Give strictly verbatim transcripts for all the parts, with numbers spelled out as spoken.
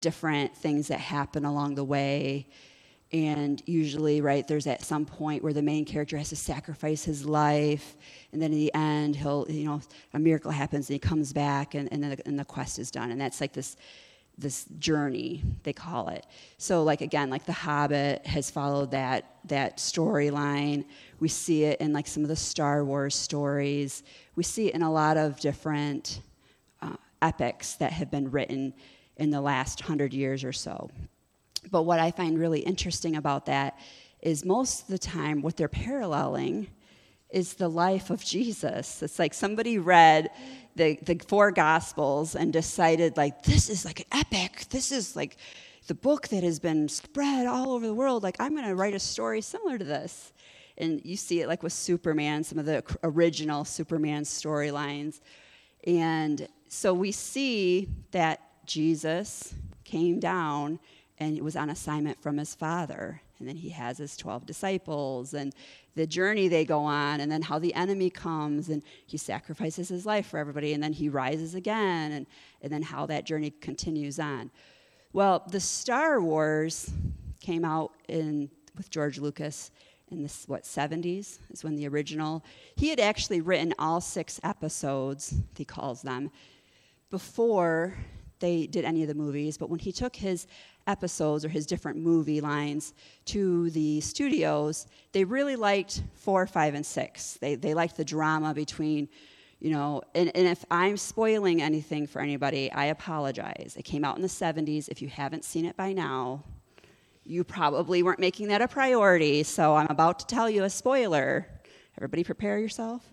different things that happen along the way. And usually, right, there's at some point where the main character has to sacrifice his life, and then in the end, he'll, you know, a miracle happens, and he comes back, and, and then the, and the quest is done. And that's like this this journey, they call it. So, like, again, like The Hobbit has followed that that storyline. We see it in, like, some of the Star Wars stories. We see it in a lot of different uh, epics that have been written in the last hundred years or so. But what I find really interesting about that is most of the time what they're paralleling is the life of Jesus. It's like somebody read the, the four Gospels and decided, like, this is like an epic. This is like the book that has been spread all over the world. Like, I'm going to write a story similar to this. And you see it, like, with Superman, some of the original Superman storylines. And so we see that Jesus came down and it was on assignment from his Father. And then he has his twelve disciples and the journey they go on, and then how the enemy comes, and he sacrifices his life for everybody, and then he rises again, and, and then how that journey continues on. Well, the Star Wars came out in with George Lucas in the, what, seventies is when the original. He had actually written all six episodes, he calls them, before they did any of the movies, but when he took his episodes or his different movie lines to the studios, they really liked four, five, and six. They they liked the drama between, you know, and, and if I'm spoiling anything for anybody, I apologize. It came out in the seventies. If you haven't seen it by now, you probably weren't making that a priority, so I'm about to tell you a spoiler. Everybody prepare yourself.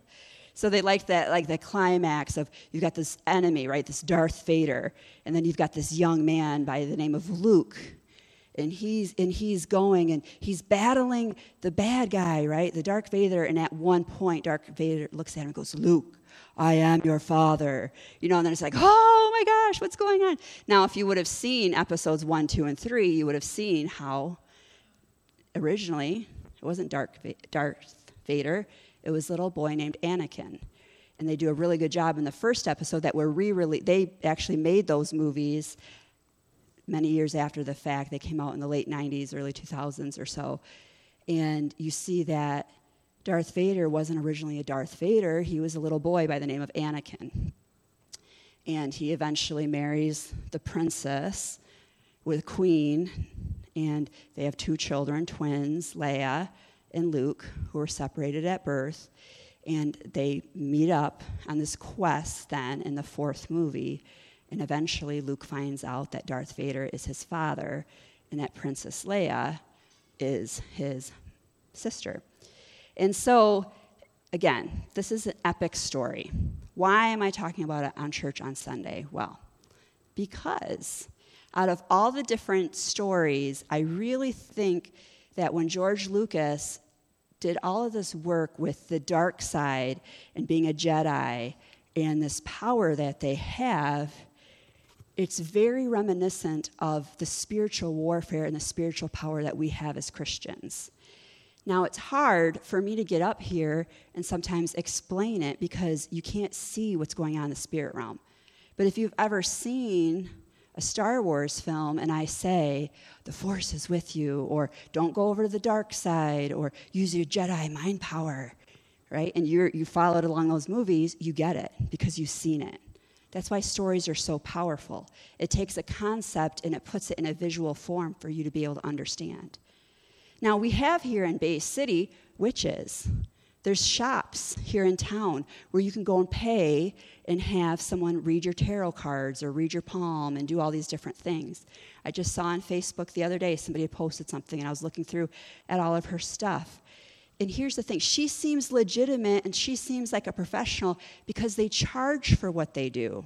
So they liked that, like the climax of you've got this enemy, right, this Darth Vader, and then you've got this young man by the name of Luke, and he's and he's going and he's battling the bad guy, right, the Darth Vader, and at one point, Darth Vader looks at him and goes, "Luke, I am your father," you know, and then it's like, oh my gosh, what's going on? Now, if you would have seen episodes one, two, and three, you would have seen how originally it wasn't Darth Vader. It was a little boy named Anakin. And they do a really good job in the first episode that were re-released. They actually made those movies many years after the fact. They came out in the late nineties, early two thousands or so. And you see that Darth Vader wasn't originally a Darth Vader. He was a little boy by the name of Anakin. And he eventually marries the princess with Queen. And they have two children, twins, Leia and Luke, who were separated at birth, and they meet up on this quest then in the fourth movie, and eventually Luke finds out that Darth Vader is his father and that Princess Leia is his sister. And so, again, this is an epic story. Why am I talking about it on church on Sunday? Well, because out of all the different stories, I really think that when George Lucas did all of this work with the dark side and being a Jedi and this power that they have, it's very reminiscent of the spiritual warfare and the spiritual power that we have as Christians. Now, it's hard for me to get up here and sometimes explain it because you can't see what's going on in the spirit realm. But if you've ever seen a Star Wars film, and I say, the Force is with you, or don't go over to the dark side, or use your Jedi mind power, right? And you you followed along those movies, you get it, because you've seen it. That's why stories are so powerful. It takes a concept and it puts it in a visual form for you to be able to understand. Now, we have here in Bay City witches. There's shops here in town where you can go and pay and have someone read your tarot cards or read your palm and do all these different things. I just saw on Facebook the other day somebody had posted something, and I was looking through at all of her stuff. And here's the thing. She seems legitimate, and she seems like a professional because they charge for what they do.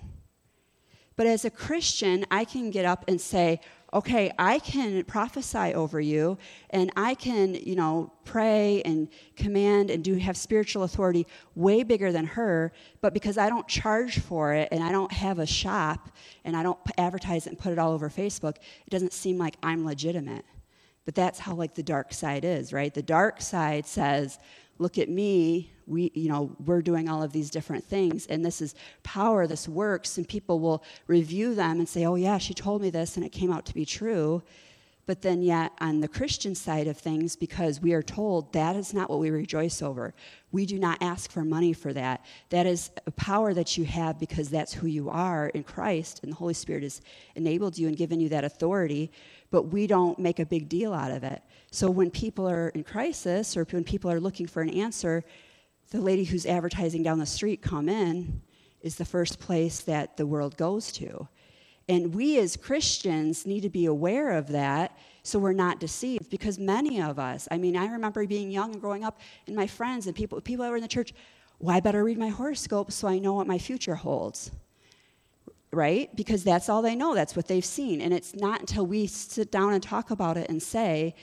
But as a Christian, I can get up and say, okay, I can prophesy over you, and I can, you know, pray and command and do have spiritual authority way bigger than her, but because I don't charge for it and I don't have a shop and I don't advertise it and put it all over Facebook, it doesn't seem like I'm legitimate. But that's how, like, the dark side is, right? The dark side says, look at me, we, you know, we're doing all of these different things, and this is power, this works, and people will review them and say, oh yeah, she told me this, and it came out to be true. But then yet on the Christian side of things, because we are told that is not what we rejoice over. We do not ask for money for that. That is a power that you have because that's who you are in Christ, and the Holy Spirit has enabled you and given you that authority, but we don't make a big deal out of it. So when people are in crisis or when people are looking for an answer, the lady who's advertising down the street, come in, is the first place that the world goes to. And we as Christians need to be aware of that so we're not deceived, because many of us, I mean, I remember being young and growing up, and my friends and people people that were in the church, well, I better read my horoscope so I know what my future holds, right? Because that's all they know. That's what they've seen. And it's not until we sit down and talk about it and say,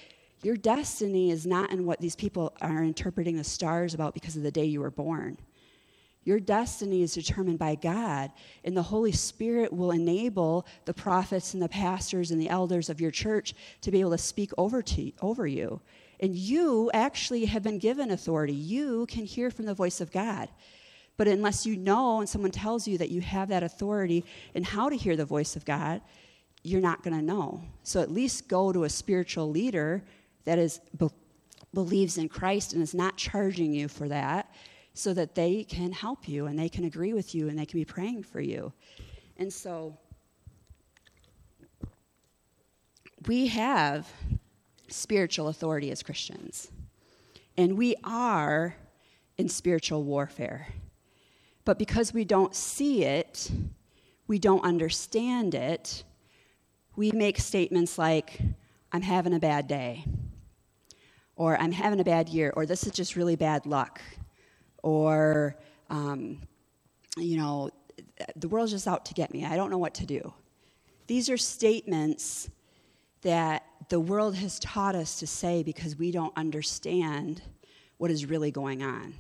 your destiny is not in what these people are interpreting the stars about because of the day you were born. Your destiny is determined by God, and the Holy Spirit will enable the prophets and the pastors and the elders of your church to be able to speak over to over you. And you actually have been given authority. You can hear from the voice of God. But unless you know and someone tells you that you have that authority and how to hear the voice of God, you're not going to know. So at least go to a spiritual leader that is be- believes in Christ and is not charging you for that, so that they can help you and they can agree with you and they can be praying for you. And so we have spiritual authority as Christians, and we are in spiritual warfare. But because we don't see it, we don't understand it, we make statements like, I'm having a bad day, or I'm having a bad year, or this is just really bad luck, or, um, you know, the world's just out to get me. I don't know what to do. These are statements that the world has taught us to say because we don't understand what is really going on.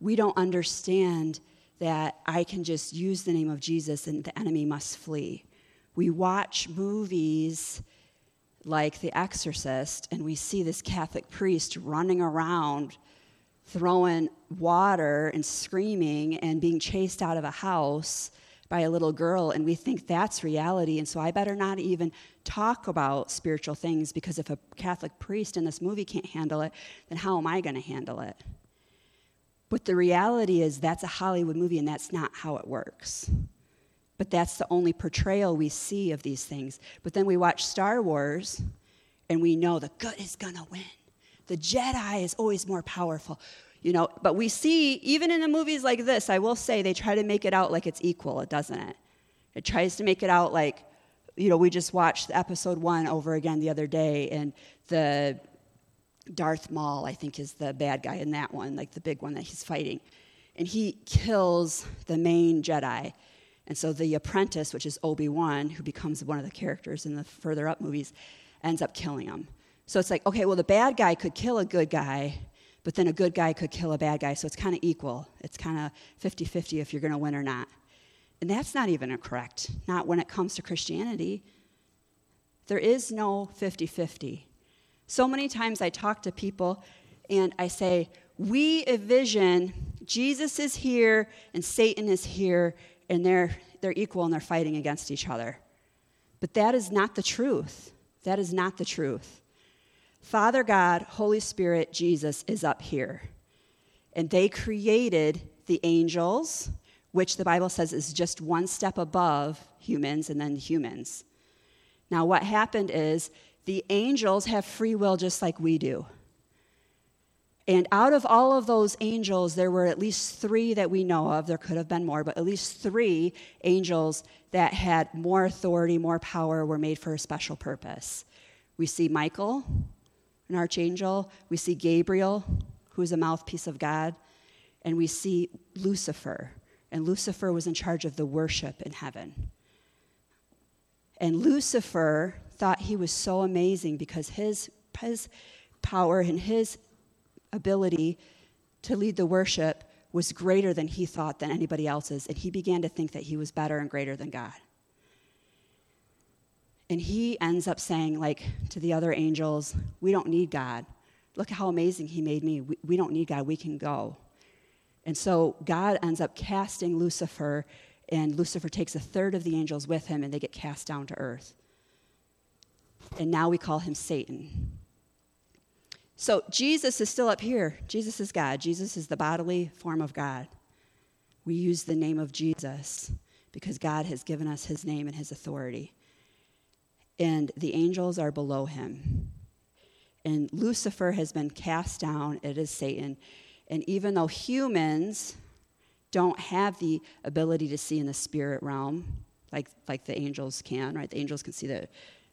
We don't understand that I can just use the name of Jesus and the enemy must flee. We watch movies like The Exorcist, and we see this Catholic priest running around throwing water and screaming and being chased out of a house by a little girl, and we think that's reality, and so I better not even talk about spiritual things, because if a Catholic priest in this movie can't handle it, then how am I going to handle it? But the reality is that's a Hollywood movie, and that's not how it works. But that's the only portrayal we see of these things. But then we watch Star Wars, and we know the good is going to win. The Jedi is always more powerful, you know. But we see, even in the movies like this, I will say they try to make it out like it's equal. It doesn't. It? It tries to make it out like, you know, we just watched episode one over again the other day, and the Darth Maul, I think, is the bad guy in that one, like the big one that he's fighting, and he kills the main Jedi. And so the apprentice, which is Obi-Wan, who becomes one of the characters in the further up movies, ends up killing him. So it's like, okay, well, the bad guy could kill a good guy, but then a good guy could kill a bad guy, so it's kind of equal. It's kind of fifty-fifty if you're going to win or not. And that's not even correct, not when it comes to Christianity. There is no fifty-fifty. So many times I talk to people, and I say, we envision Jesus is here, and Satan is here, and they're they're equal, and they're fighting against each other. But that is not the truth. That is not the truth. Father God, Holy Spirit, Jesus is up here. And they created the angels, which the Bible says is just one step above humans and then humans. Now, what happened is the angels have free will just like we do. And out of all of those angels, there were at least three that we know of. There could have been more, but at least three angels that had more authority, more power, were made for a special purpose. We see Michael, an archangel. We see Gabriel, who is a mouthpiece of God. And we see Lucifer. And Lucifer was in charge of the worship in heaven. And Lucifer thought he was so amazing because his, his power and his ability to lead the worship was greater than he thought than anybody else's. And he began to think that he was better and greater than God. And he ends up saying, like, to the other angels, we don't need God. Look how amazing he made me. We, we don't need God. We can go. And so God ends up casting Lucifer, and Lucifer takes a third of the angels with him, and they get cast down to earth. And now we call him Satan. So Jesus is still up here. Jesus is God. Jesus is the bodily form of God. We use the name of Jesus because God has given us his name and his authority. And the angels are below him. And Lucifer has been cast down. It is Satan. And even though humans don't have the ability to see in the spirit realm, like, like the angels can, right? The angels can see the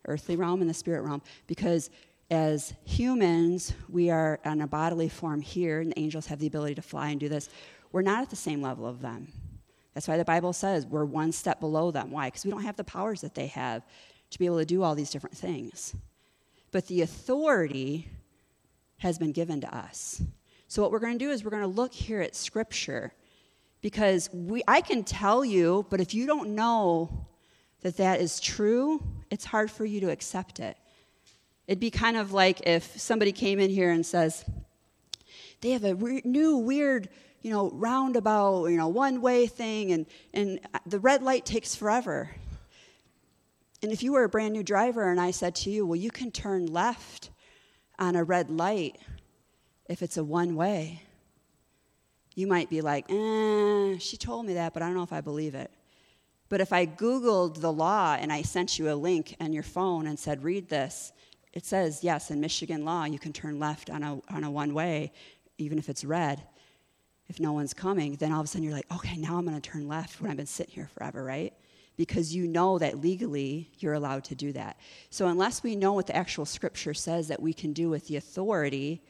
earthly realm and the spirit realm, because as humans, we are on a bodily form here, and the angels have the ability to fly and do this. We're not at the same level of them. That's why the Bible says we're one step below them. Why? Because we don't have the powers that they have to be able to do all these different things. But the authority has been given to us. So what we're going to do is we're going to look here at Scripture, because we I can tell you, but if you don't know that that is true, it's hard for you to accept it. It'd be kind of like if somebody came in here and says, they have a re- new weird, you know, roundabout, you know, one-way thing, and, and the red light takes forever. And if you were a brand new driver and I said to you, well, you can turn left on a red light if it's a one-way, you might be like, eh, she told me that, but I don't know if I believe it. But if I Googled the law and I sent you a link on your phone and said, read this, it says, yes, in Michigan law, you can turn left on a on a one-way, even if it's red, if no one's coming. Then all of a sudden you're like, okay, now I'm going to turn left when I've been sitting here forever, right? Because you know that legally you're allowed to do that. So unless we know what the actual Scripture says that we can do with the authority,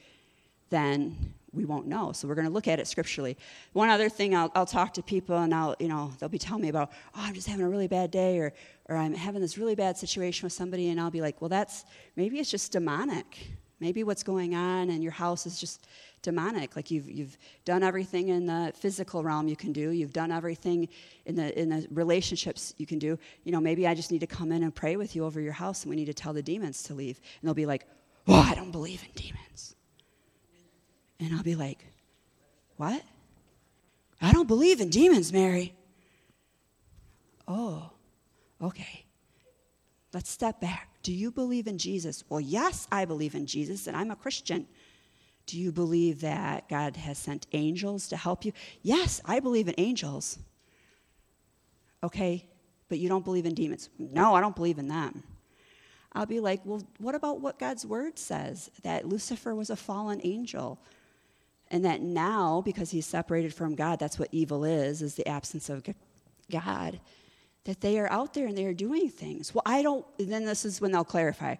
then we won't know. So we're going to look at it scripturally. One other thing, I'll, I'll talk to people, and I'll, you know, they'll be telling me about, oh, I'm just having a really bad day, or, or I'm having this really bad situation with somebody, and I'll be like, well, that's, maybe it's just demonic. Maybe what's going on in your house is just demonic. Like you've you've done everything in the physical realm you can do. You've done everything in the in the relationships you can do. You know, maybe I just need to come in and pray with you over your house, and we need to tell the demons to leave. And they'll be like, oh, I don't believe in demons. And I'll be like, what? I don't believe in demons, Mary. Oh, okay. Let's step back. Do you believe in Jesus? Well, yes, I believe in Jesus, and I'm a Christian. Do you believe that God has sent angels to help you? Yes, I believe in angels. Okay, but you don't believe in demons? No, I don't believe in them. I'll be like, well, what about what God's word says? That Lucifer was a fallen angel. And that now, because he's separated from God, that's what evil is, is the absence of God, that they are out there and they are doing things. Well, I don't, then this is when they'll clarify.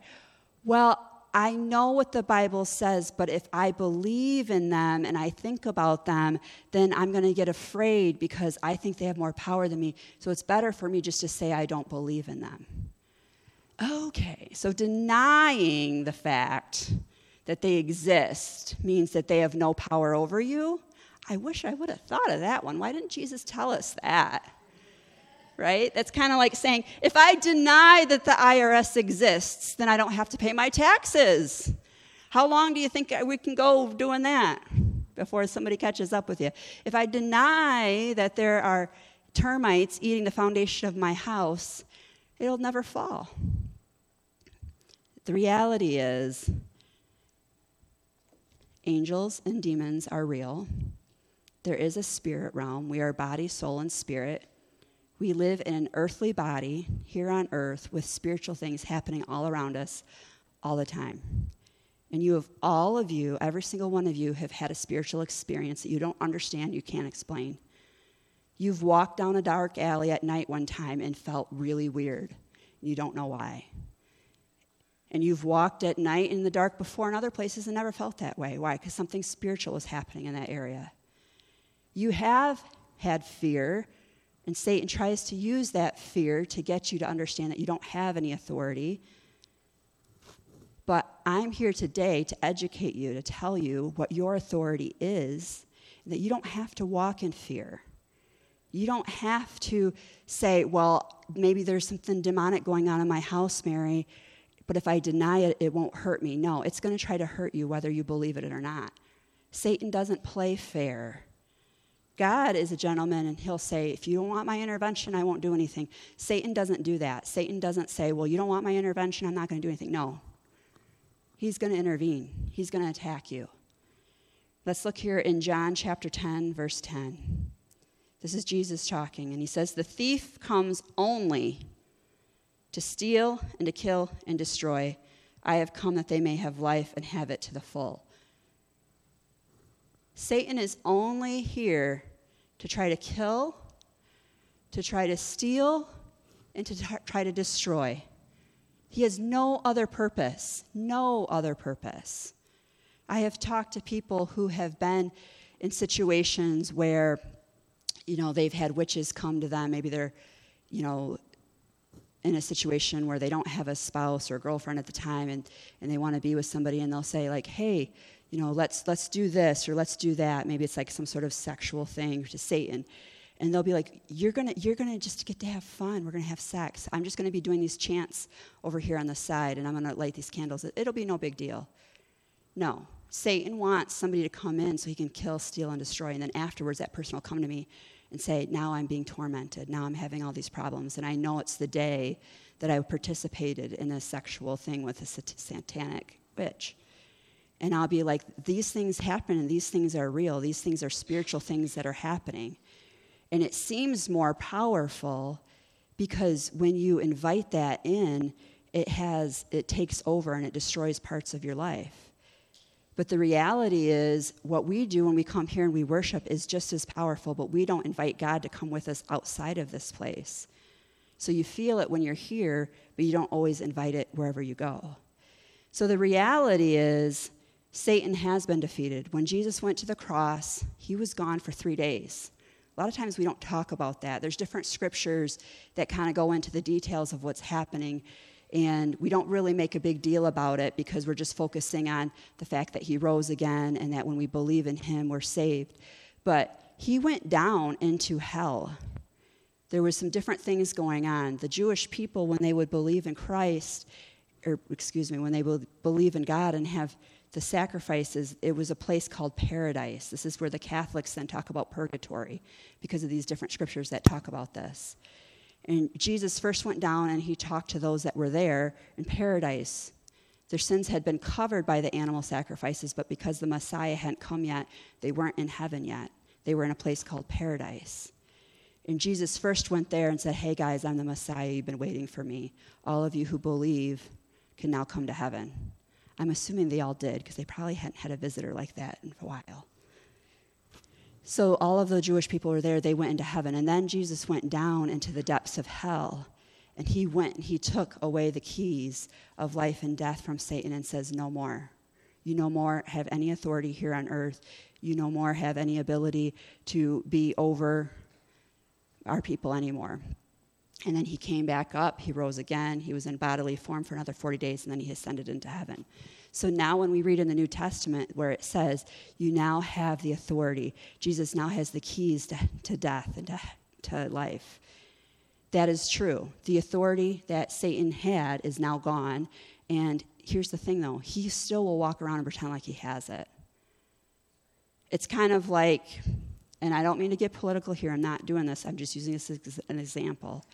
Well, I know what the Bible says, but if I believe in them and I think about them, then I'm going to get afraid because I think they have more power than me. So it's better for me just to say I don't believe in them. Okay, so denying the fact that they exist means that they have no power over you? I wish I would have thought of that one. Why didn't Jesus tell us that? Right? That's kind of like saying, if I deny that the I R S exists, then I don't have to pay my taxes. How long do you think we can go doing that before somebody catches up with you? If I deny that there are termites eating the foundation of my house, it'll never fall. The reality is, angels and demons are real. There is a spirit realm. We are body, soul, and spirit. We live in an earthly body here on earth with spiritual things happening all around us all the time. And you have, all of you, every single one of you, have had a spiritual experience that you don't understand, you can't explain. You've walked down a dark alley at night one time and felt really weird. You don't know why. And you've walked at night in the dark before in other places and never felt that way. Why? Because something spiritual was happening in that area. You have had fear, and Satan tries to use that fear to get you to understand that you don't have any authority. But I'm here today to educate you, to tell you what your authority is, and that you don't have to walk in fear. You don't have to say, well, maybe there's something demonic going on in my house, Mary, but if I deny it, it won't hurt me. No, it's going to try to hurt you whether you believe it or not. Satan doesn't play fair. God is a gentleman, and he'll say, if you don't want my intervention, I won't do anything. Satan doesn't do that. Satan doesn't say, well, you don't want my intervention, I'm not going to do anything. No. He's going to intervene. He's going to attack you. Let's look here in John chapter ten, verse ten. This is Jesus talking, and he says, the thief comes only to steal and to kill and destroy. I have come that they may have life and have it to the full. Satan is only here to try to kill, to try to steal, and to t- try to destroy. He has no other purpose, no other purpose. I have talked to people who have been in situations where, you know, they've had witches come to them. Maybe they're, you know, in a situation where they don't have a spouse or a girlfriend at the time, and, and they want to be with somebody, and they'll say, like, hey, you know, let's let's do this or let's do that. Maybe it's like some sort of sexual thing to Satan. And they'll be like, you're going to you're gonna just get to have fun. We're going to have sex. I'm just going to be doing these chants over here on the side, and I'm going to light these candles. It'll be no big deal. No. Satan wants somebody to come in so he can kill, steal, and destroy. And then afterwards, that person will come to me and say, now I'm being tormented. Now I'm having all these problems. And I know it's the day that I participated in a sexual thing with a sat- satanic witch. And I'll be like, these things happen, and these things are real. These things are spiritual things that are happening. And it seems more powerful because when you invite that in, it has it takes over and it destroys parts of your life. But the reality is what we do when we come here and we worship is just as powerful, but we don't invite God to come with us outside of this place. So you feel it when you're here, but you don't always invite it wherever you go. So the reality is, Satan has been defeated. When Jesus went to the cross, he was gone for three days. A lot of times we don't talk about that. There's different scriptures that kind of go into the details of what's happening, and we don't really make a big deal about it because we're just focusing on the fact that he rose again and that when we believe in him, we're saved. But he went down into hell. There was some different things going on. The Jewish people, when they would believe in Christ, or excuse me, when they would believe in God and have the sacrifices, it was a place called paradise. This is where the Catholics then talk about purgatory because of these different scriptures that talk about this. And Jesus first went down and he talked to those that were there in paradise. Their sins had been covered by the animal sacrifices, but because the Messiah hadn't come yet, they weren't in heaven yet. They were in a place called paradise. And Jesus first went there and said, hey guys, I'm the Messiah. You've been waiting for me. All of you who believe can now come to heaven. I'm assuming they all did because they probably hadn't had a visitor like that in a while. So all of the Jewish people were there. They went into heaven. And then Jesus went down into the depths of hell. And he went and he took away the keys of life and death from Satan and says, no more. You no more have any authority here on earth. You no more have any ability to be over our people anymore. And then he came back up, he rose again, he was in bodily form for another forty days, and then he ascended into heaven. So now when we read in the New Testament where it says, you now have the authority, Jesus now has the keys to, to death and to, to life. That is true. The authority that Satan had is now gone. And here's the thing though, he still will walk around and pretend like he has it. It's kind of like, and I don't mean to get political here, I'm not doing this, I'm just using this as an example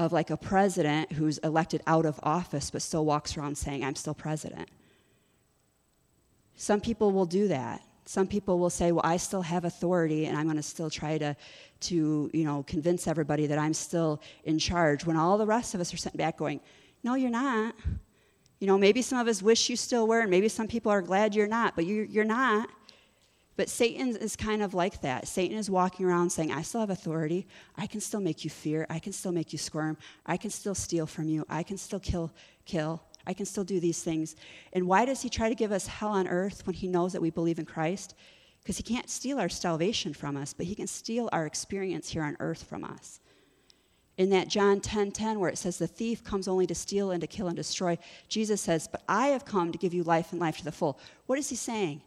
of like a president who's elected out of office but still walks around saying, I'm still president. Some people will do that. Some people will say, well, I still have authority and I'm going to still try to, to, you know, convince everybody that I'm still in charge when all the rest of us are sitting back going, no, you're not. You know, maybe some of us wish you still were and maybe some people are glad you're not, but you're, you're not. But Satan is kind of like that. Satan is walking around saying, I still have authority. I can still make you fear. I can still make you squirm. I can still steal from you. I can still kill, kill. I can still do these things. And why does he try to give us hell on earth when he knows that we believe in Christ? Because he can't steal our salvation from us, but he can steal our experience here on earth from us. In that John ten ten, where it says, the thief comes only to steal and to kill and destroy, Jesus says, but I have come to give you life and life to the full. What is he saying?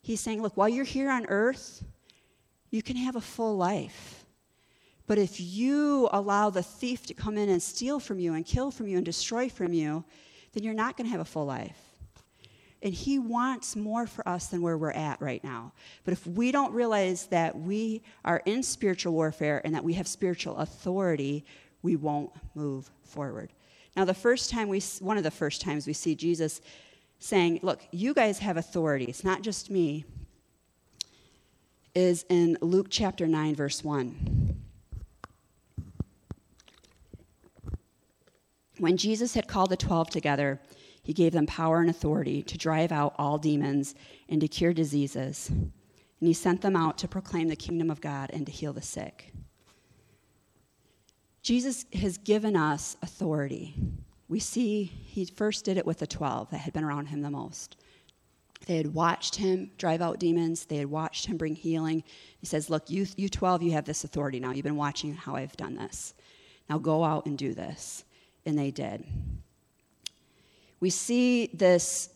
He's saying, look, while you're here on earth, you can have a full life. But if you allow the thief to come in and steal from you and kill from you and destroy from you, then you're not going to have a full life. And he wants more for us than where we're at right now. But if we don't realize that we are in spiritual warfare and that we have spiritual authority, we won't move forward. Now, the first time we, one of the first times we see Jesus saying, look, you guys have authority, it's not just me, is in Luke chapter nine, verse one. When Jesus had called the twelve together, he gave them power and authority to drive out all demons and to cure diseases. And he sent them out to proclaim the kingdom of God and to heal the sick. Jesus has given us authority. We see he first did it with the twelve that had been around him the most. They had watched him drive out demons. They had watched him bring healing. He says, look, you, you twelve, you have this authority now. You've been watching how I've done this. Now go out and do this. And they did. We see this,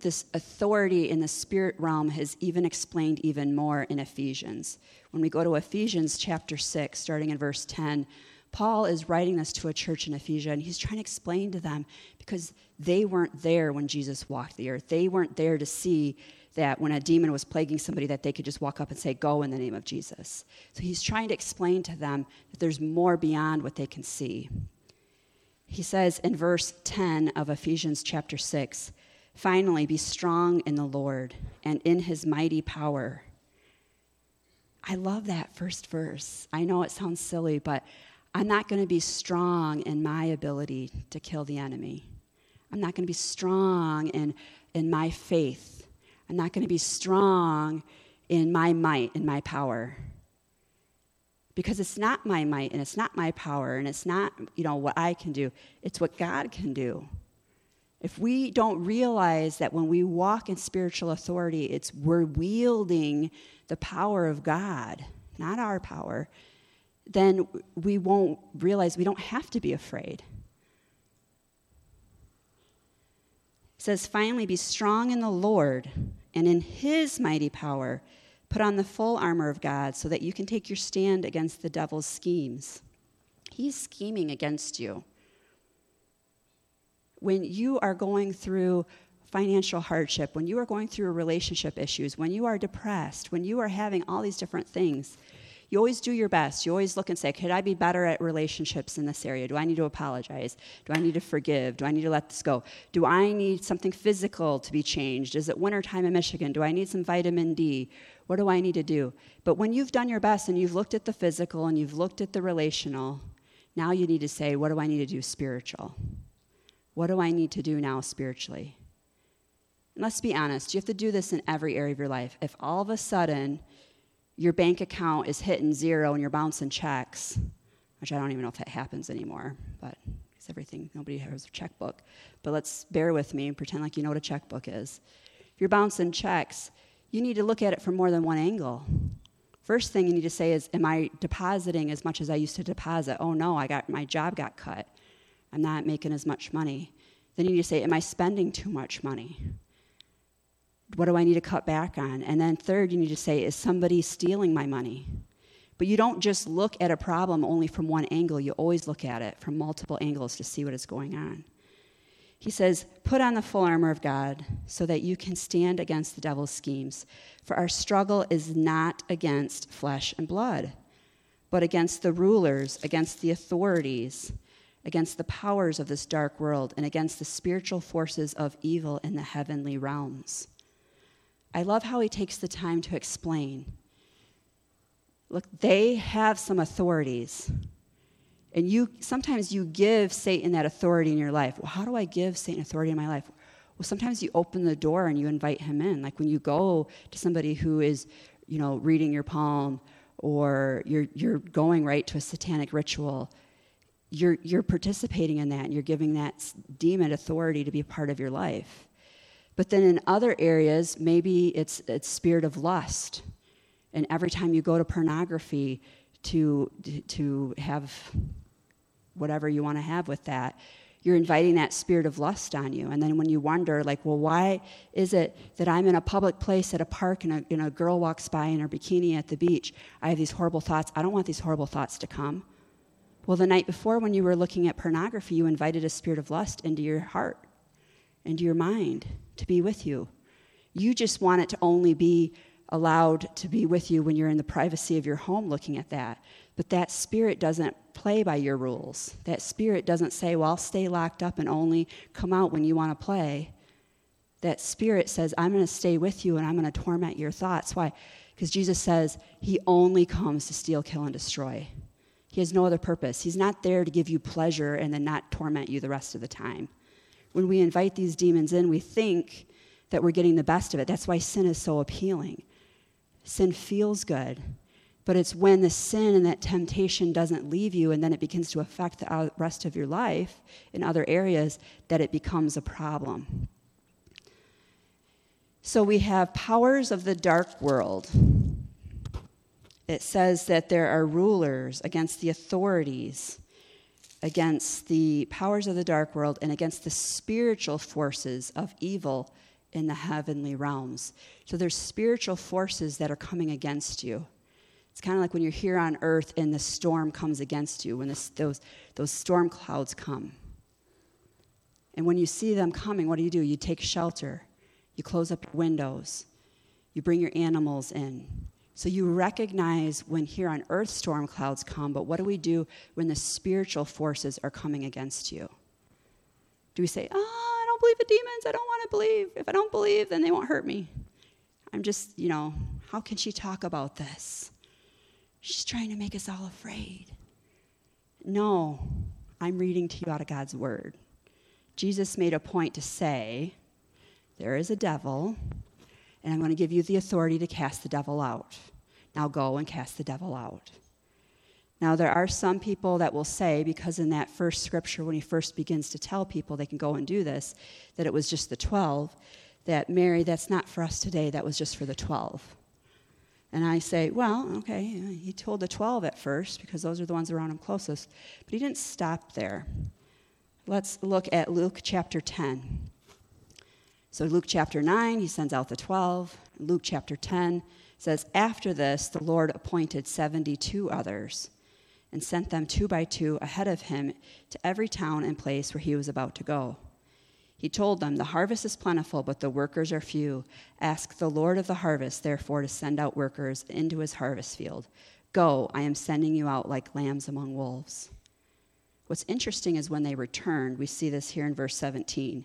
this authority in the spirit realm is even explained even more in Ephesians. When we go to Ephesians chapter six, starting in verse ten, Paul is writing this to a church in Ephesus, and he's trying to explain to them because they weren't there when Jesus walked the earth. They weren't there to see that when a demon was plaguing somebody that they could just walk up and say, go in the name of Jesus. So he's trying to explain to them that there's more beyond what they can see. He says in verse ten of Ephesians chapter six, finally, be strong in the Lord and in his mighty power. I love that first verse. I know it sounds silly, but I'm not going to be strong in my ability to kill the enemy. I'm not going to be strong in, in my faith. I'm not going to be strong in my might and my power. Because it's not my might, and it's not my power, and it's not, you know, what I can do. It's what God can do. If we don't realize that when we walk in spiritual authority, it's we're wielding the power of God, not our power, then we won't realize we don't have to be afraid. It says, finally, be strong in the Lord and in his mighty power. Put on the full armor of God so that you can take your stand against the devil's schemes. He's scheming against you. When you are going through financial hardship, when you are going through relationship issues, when you are depressed, when you are having all these different things, you always do your best. You always look and say, could I be better at relationships in this area? Do I need to apologize? Do I need to forgive? Do I need to let this go? Do I need something physical to be changed? Is it wintertime in Michigan? Do I need some vitamin D? What do I need to do? But when you've done your best and you've looked at the physical and you've looked at the relational, now you need to say, what do I need to do spiritual? What do I need to do now spiritually? And let's be honest, you have to do this in every area of your life. If all of a sudden your bank account is hitting zero and you're bouncing checks, which I don't even know if that happens anymore, but it's everything. Nobody has a checkbook. But let's bear with me and pretend like you know what a checkbook is. If you're bouncing checks, you need to look at it from more than one angle. First thing you need to say is, am I depositing as much as I used to deposit? Oh, no, I got my job got cut. I'm not making as much money. Then you need to say, am I spending too much money? What do I need to cut back on? And then third, you need to say, is somebody stealing my money? But you don't just look at a problem only from one angle. You always look at it from multiple angles to see what is going on. He says, put on the full armor of God so that you can stand against the devil's schemes. For our struggle is not against flesh and blood, but against the rulers, against the authorities, against the powers of this dark world, and against the spiritual forces of evil in the heavenly realms. I love how he takes the time to explain. Look, they have some authorities. And you sometimes you give Satan that authority in your life. Well, how do I give Satan authority in my life? Well, sometimes you open the door and you invite him in. Like when you go to somebody who is, you know, reading your palm, or you're you're going right to a satanic ritual, you're you're participating in that and you're giving that demon authority to be a part of your life. But then in other areas, maybe it's it's spirit of lust. And every time you go to pornography to to have whatever you want to have with that, you're inviting that spirit of lust on you. And then when you wonder, like, well, why is it that I'm in a public place at a park and a, and a girl walks by in her bikini at the beach? I have these horrible thoughts. I don't want these horrible thoughts to come. Well, the night before when you were looking at pornography, you invited a spirit of lust into your heart, into your mind to be with you. You just want it to only be allowed to be with you when you're in the privacy of your home looking at that. But that spirit doesn't play by your rules. That spirit doesn't say, well, I'll stay locked up and only come out when you want to play. That spirit says, I'm going to stay with you and I'm going to torment your thoughts. Why? Because Jesus says he only comes to steal, kill, and destroy. He has no other purpose. He's not there to give you pleasure and then not torment you the rest of the time. When we invite these demons in, we think that we're getting the best of it. That's why sin is so appealing. Sin feels good, but it's when the sin and that temptation doesn't leave you and then it begins to affect the rest of your life in other areas that it becomes a problem. So we have powers of the dark world. It says that there are rulers against the authorities, against the powers of the dark world, and against the spiritual forces of evil in the heavenly realms. So there's spiritual forces that are coming against you. It's kind of like when you're here on earth and the storm comes against you, when this, those, those storm clouds come. And when you see them coming, what do you do? You take shelter. You close up your windows. You bring your animals in. So you recognize when here on earth storm clouds come, but what do we do when the spiritual forces are coming against you? Do we say, oh, I don't believe in demons. I don't want to believe. If I don't believe, then they won't hurt me. I'm just, you know, how can she talk about this? She's trying to make us all afraid. No, I'm reading to you out of God's word. Jesus made a point to say, there is a devil, and I'm going to give you the authority to cast the devil out. Now go and cast the devil out. Now there are some people that will say, because in that first scripture when he first begins to tell people they can go and do this, that it was just the twelve, that Mary, that's not for us today, that was just for the twelve. And I say, well, okay, he told the twelve at first because those are the ones around him closest, but he didn't stop there. Let's look at Luke chapter ten. So Luke chapter nine, he sends out the twelve. Luke chapter ten says, after this, the Lord appointed seventy-two others and sent them two by two ahead of him to every town and place where he was about to go. He told them, the harvest is plentiful, but the workers are few. Ask the Lord of the harvest, therefore, to send out workers into his harvest field. Go, I am sending you out like lambs among wolves. What's interesting is when they returned, we see this here in verse seventeen.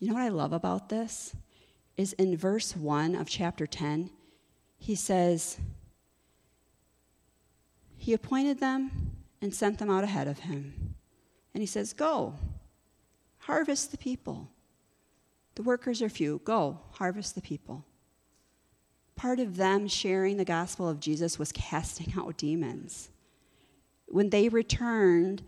You know what I love about this is in verse one of chapter ten, he says, he appointed them and sent them out ahead of him. And he says, go, harvest the people. The workers are few. Go, harvest the people. Part of them sharing the gospel of Jesus was casting out demons. When they returned,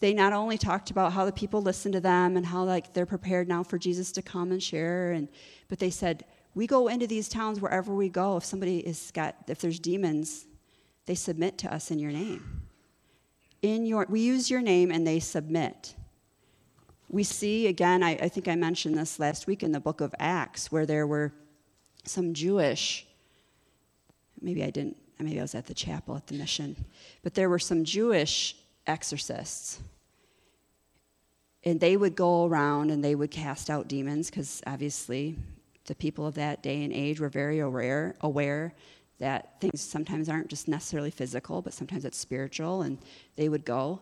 they not only talked about how the people listened to them and how like they're prepared now for Jesus to come and share, and but they said, we go into these towns wherever we go. If somebody is got, if there's demons, they submit to us in your name. In your, we use your name and they submit. We see, again, I, I think I mentioned this last week in the book of Acts, where there were some Jewish, maybe I didn't, maybe I was at the chapel at the mission, but there were some Jewish exorcists. And they would go around and they would cast out demons because obviously the people of that day and age were very aware, aware that things sometimes aren't just necessarily physical, but sometimes it's spiritual, and they would go.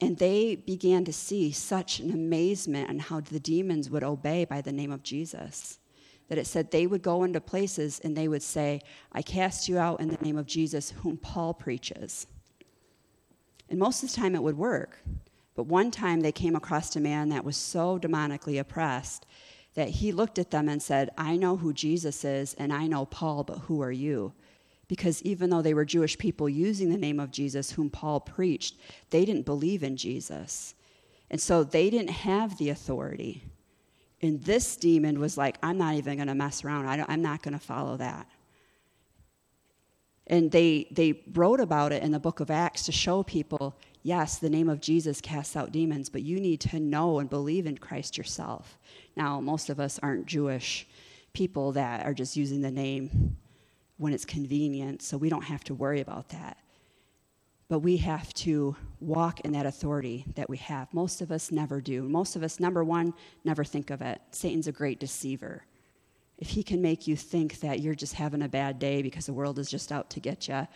And they began to see such an amazement on how the demons would obey by the name of Jesus, that it said they would go into places and they would say, I cast you out in the name of Jesus, whom Paul preaches. And most of the time it would work. But one time they came across a man that was so demonically oppressed that he looked at them and said, I know who Jesus is and I know Paul, but who are you? because even though they were Jewish people using the name of Jesus, whom Paul preached, they didn't believe in Jesus. And so they didn't have the authority. And this demon was like, I'm not even going to mess around. I don't, I'm not going to follow that. And they they wrote about it in the book of Acts to show people, yes, the name of Jesus casts out demons, but you need to know and believe in Christ yourself. Now, most of us aren't Jewish people that are just using the name when it's convenient, so we don't have to worry about that. But we have to walk in that authority that we have. Most of us never do. Most of us, number one, never think of it. Satan's a great deceiver. If he can make you think that you're just having a bad day because the world is just out to get you,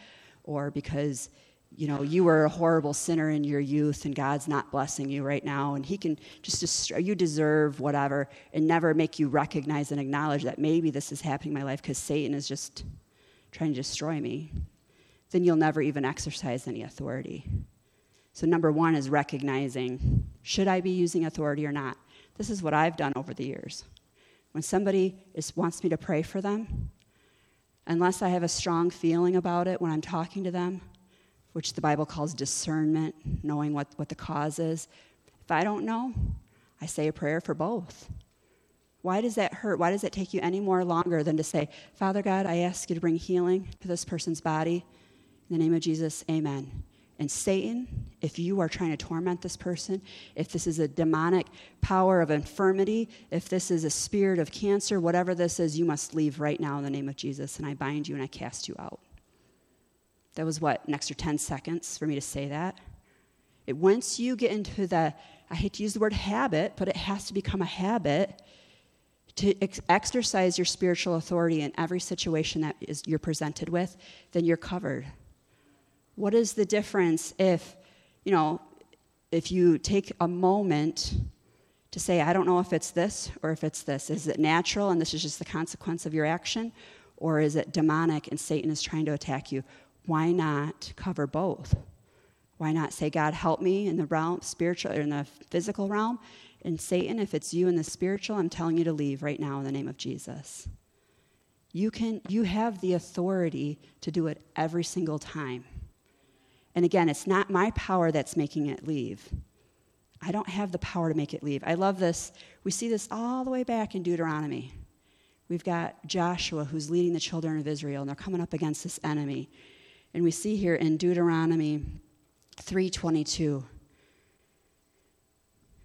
or because, you know, you were a horrible sinner in your youth and God's not blessing you right now, and he can just, dist- you deserve whatever, and never make you recognize and acknowledge that maybe this is happening in my life because Satan is just trying to destroy me, then you'll never even exercise any authority. So number one is recognizing, should I be using authority or not? This is what I've done over the years. When somebody is, wants me to pray for them, unless I have a strong feeling about it when I'm talking to them, which the Bible calls discernment, knowing what, what the cause is, if I don't know, I say a prayer for both. Why does that hurt? Why does it take you any more longer than to say, Father God, I ask you to bring healing to this person's body. In the name of Jesus, amen. And Satan, if you are trying to torment this person, if this is a demonic power of infirmity, if this is a spirit of cancer, whatever this is, you must leave right now in the name of Jesus, and I bind you and I cast you out. That was, what, an extra ten seconds for me to say that? It, once you get into the, I hate to use the word habit, but it has to become a habit to ex- exercise your spiritual authority in every situation that is you're presented with, then you're covered. What is the difference if, you know, if you take a moment to say, I don't know if it's this or if it's this. Is it natural and this is just the consequence of your action? Or is it demonic and Satan is trying to attack you? Why not cover both? Why not say, God, help me in the realm, spiritual, or in the physical realm? And Satan, if it's you in the spiritual, I'm telling you to leave right now in the name of Jesus. You can, you have the authority to do it every single time. And again, it's not my power that's making it leave. I don't have the power to make it leave. I love this. We see this all the way back in Deuteronomy. We've got Joshua who's leading the children of Israel, and they're coming up against this enemy. And we see here in Deuteronomy three twenty-two,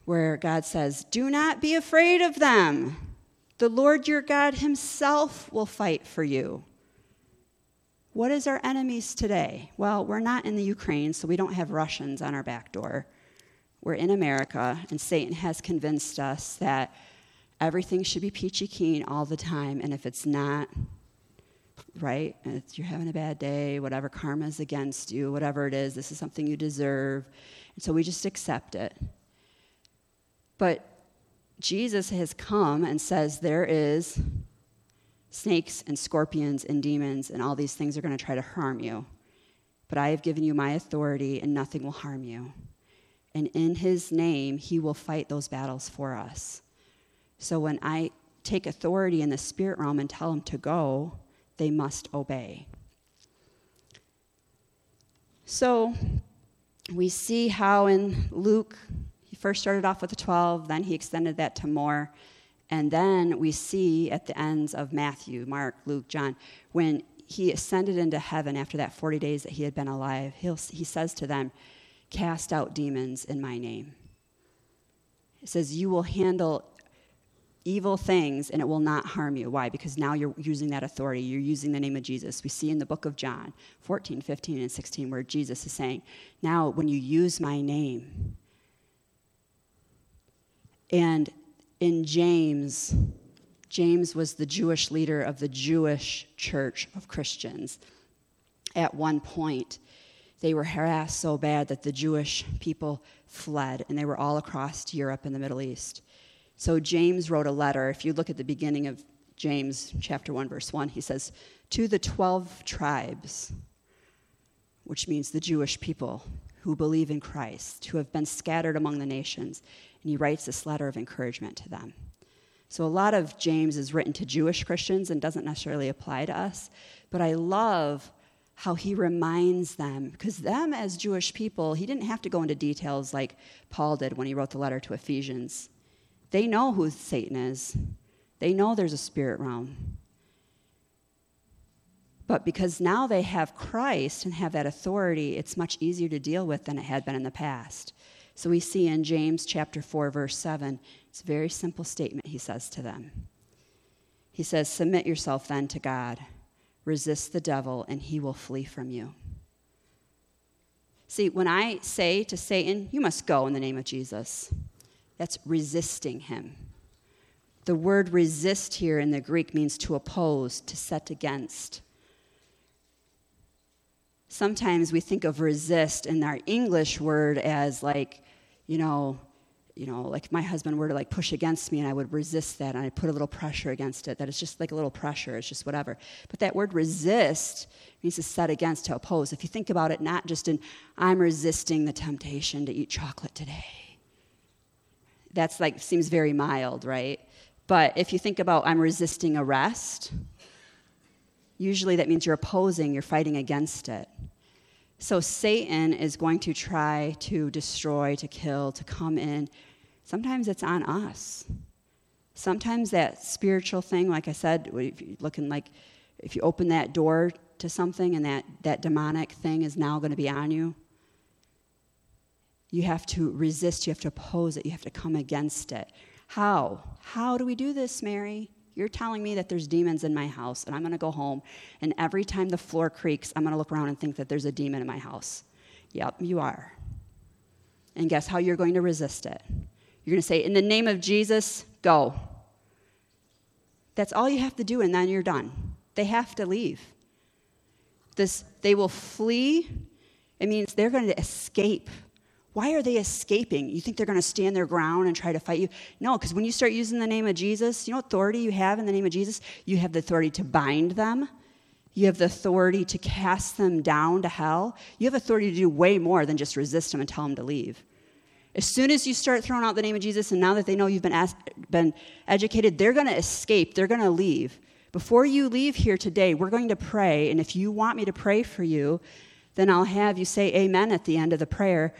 where God says, do not be afraid of them. The Lord your God himself will fight for you. What is our enemies today? Well, we're not in the Ukraine, so we don't have Russians on our back door. We're in America, and Satan has convinced us that everything should be peachy keen all the time, and if it's not, right, it's, you're having a bad day, whatever karma is against you, whatever it is, this is something you deserve, and so we just accept it. But Jesus has come and says there is snakes and scorpions and demons and all these things are going to try to harm you. But I have given you my authority and nothing will harm you. And in his name, he will fight those battles for us. So when I take authority in the spirit realm and tell them to go, they must obey. So we see how in Luke, he first started off with the twelve, then he extended that to more. And then we see at the ends of Matthew, Mark, Luke, John, when he ascended into heaven after that forty days that he had been alive, he'll, he says to them, cast out demons in my name. He says, you will handle evil things and it will not harm you. Why? Because now you're using that authority. You're using the name of Jesus. We see in the book of John fourteen, fifteen, and sixteen where Jesus is saying, now when you use my name, and in James, James was the Jewish leader of the Jewish church of Christians. At one point, they were harassed so bad that the Jewish people fled, and they were all across Europe and the Middle East. So James wrote a letter. If you look at the beginning of James chapter one, verse one, he says, to the twelve tribes, which means the Jewish people who believe in Christ, who have been scattered among the nations. And he writes this letter of encouragement to them. So a lot of James is written to Jewish Christians and doesn't necessarily apply to us. But I love how he reminds them, because them as Jewish people, he didn't have to go into details like Paul did when he wrote the letter to Ephesians. They know who Satan is. They know there's a spirit realm. But because now they have Christ and have that authority, it's much easier to deal with than it had been in the past. So we see in James chapter four, verse seven, it's a very simple statement he says to them. He says, "Submit yourself then to God. Resist the devil, and he will flee from you." See, when I say to Satan, "You must go in the name of Jesus," that's resisting him. The word resist here in the Greek means to oppose, to set against. Sometimes we think of resist in our English word as like, you know, you know, like my husband were to like push against me and I would resist that and I'd put a little pressure against it, that it's just like a little pressure, it's just whatever. But that word resist means to set against, to oppose. If you think about it, not just in, I'm resisting the temptation to eat chocolate today. That's like, seems very mild, right? But if you think about, I'm resisting arrest, usually that means you're opposing, you're fighting against it. So Satan is going to try to destroy, to kill, to come in. Sometimes it's on us. Sometimes that spiritual thing, like I said, if you're looking like if you open that door to something and that, that demonic thing is now going to be on you, you have to resist, you have to oppose it, you have to come against it. How? How do we do this, Mary? You're telling me that there's demons in my house, and I'm going to go home, and every time the floor creaks, I'm going to look around and think that there's a demon in my house. Yep, you are. And guess how you're going to resist it? You're going to say, "In the name of Jesus, go." That's all you have to do, and then you're done. They have to leave. This, they will flee. It means they're going to escape. Why are they escaping? You think they're going to stand their ground and try to fight you? No, because when you start using the name of Jesus, you know what authority you have in the name of Jesus? You have the authority to bind them. You have the authority to cast them down to hell. You have authority to do way more than just resist them and tell them to leave. As soon as you start throwing out the name of Jesus, and now that they know you've been asked, been educated, they're going to escape. They're going to leave. Before you leave here today, we're going to pray, and if you want me to pray for you, then I'll have you say amen at the end of the prayer.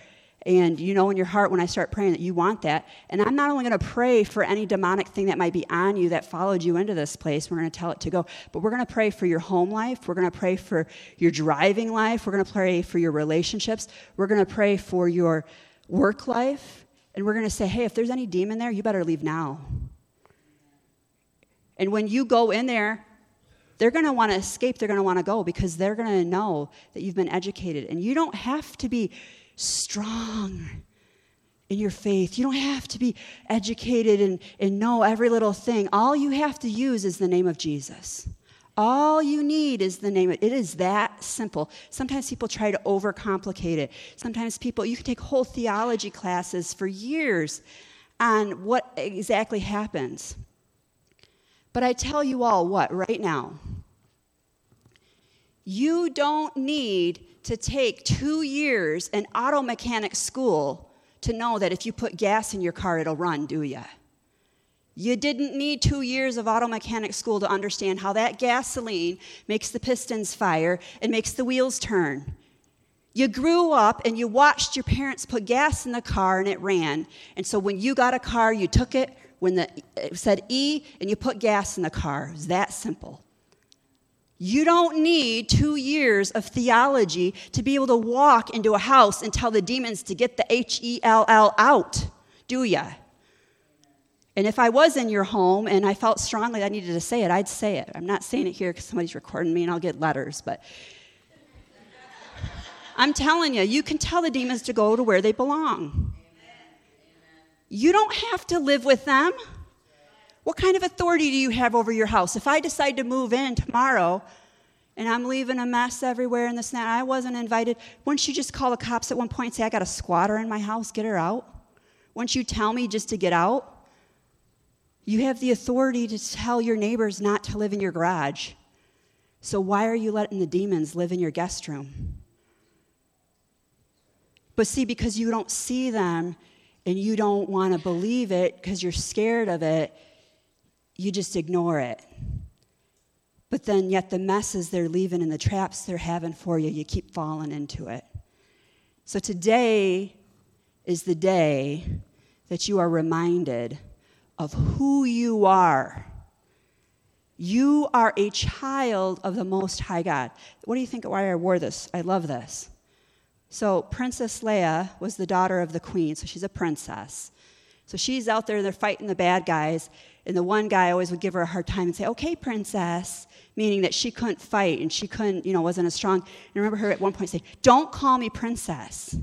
And you know in your heart when I start praying that you want that. And I'm not only going to pray for any demonic thing that might be on you that followed you into this place. We're going to tell it to go. But we're going to pray for your home life. We're going to pray for your driving life. We're going to pray for your relationships. We're going to pray for your work life. And we're going to say, hey, if there's any demon there, you better leave now. And when you go in there, they're going to want to escape. They're going to want to go because they're going to know that you've been educated. And you don't have to be strong in your faith. You don't have to be educated and, and know every little thing. All you have to use is the name of Jesus. All you need is the name of it. It is that simple. Sometimes people try to overcomplicate it. Sometimes people, you can take whole theology classes for years on what exactly happens. But I tell you all what, right now, you don't need to take two years in auto mechanic school to know that if you put gas in your car, it'll run, do ya? You didn't need two years of auto mechanic school to understand how that gasoline makes the pistons fire and makes the wheels turn. You grew up and you watched your parents put gas in the car and it ran. And so when you got a car, you took it, when the, it said E, and you put gas in the car. It was that simple. You don't need two years of theology to be able to walk into a house and tell the demons to get the H E L L out, do ya? And if I was in your home and I felt strongly I needed to say it, I'd say it. I'm not saying it here because somebody's recording me and I'll get letters, but I'm telling you, you can tell the demons to go to where they belong. You don't have to live with them. What kind of authority do you have over your house? If I decide to move in tomorrow and I'm leaving a mess everywhere and this and that, I wasn't invited, wouldn't you just call the cops at one point and say, I got a squatter in my house, get her out? Wouldn't you tell me just to get out? You have the authority to tell your neighbors not to live in your garage. So why are you letting the demons live in your guest room? But see, because you don't see them and you don't want to believe it because you're scared of it, you just ignore it. But then yet the messes they're leaving and the traps they're having for you, you keep falling into it. So today is the day that you are reminded of who you are. You are a child of the Most High God. What do you think why I wore this? I love this. So Princess Leia was the daughter of the queen, so she's a princess. So she's out there, they're fighting the bad guys, and the one guy always would give her a hard time and say, okay, princess, meaning that she couldn't fight and she couldn't, you know, wasn't as strong. And I remember her at one point saying, don't call me princess.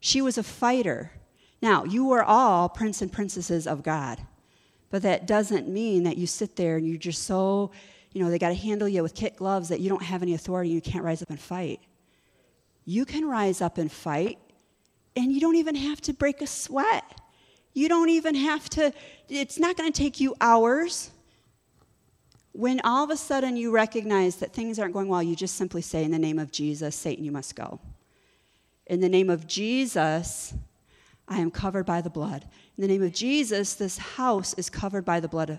She was a fighter. Now, you are all prince and princesses of God, but that doesn't mean that you sit there and you're just so, you know, they got to handle you with kid gloves that you don't have any authority and you can't rise up and fight. You can rise up and fight, and you don't even have to break a sweat. You don't even have to, it's not going to take you hours. When all of a sudden you recognize that things aren't going well, you just simply say, in the name of Jesus, Satan, you must go. In the name of Jesus, I am covered by the blood. In the name of Jesus, this house is covered by the blood.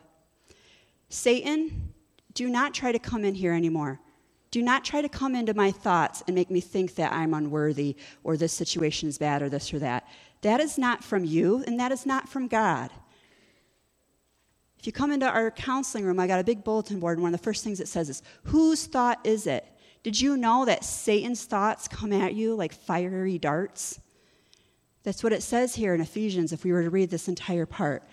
Satan, do not try to come in here anymore. Do not try to come into my thoughts and make me think that I'm unworthy or this situation is bad or this or that. That is not from you, and that is not from God. If you come into our counseling room, I got a big bulletin board, and one of the first things it says is, whose thought is it? Did you know that Satan's thoughts come at you like fiery darts? That's what it says here in Ephesians, if we were to read this entire part.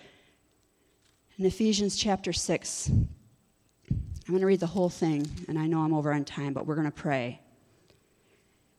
In Ephesians chapter six, I'm going to read the whole thing, and I know I'm over on time, but we're going to pray.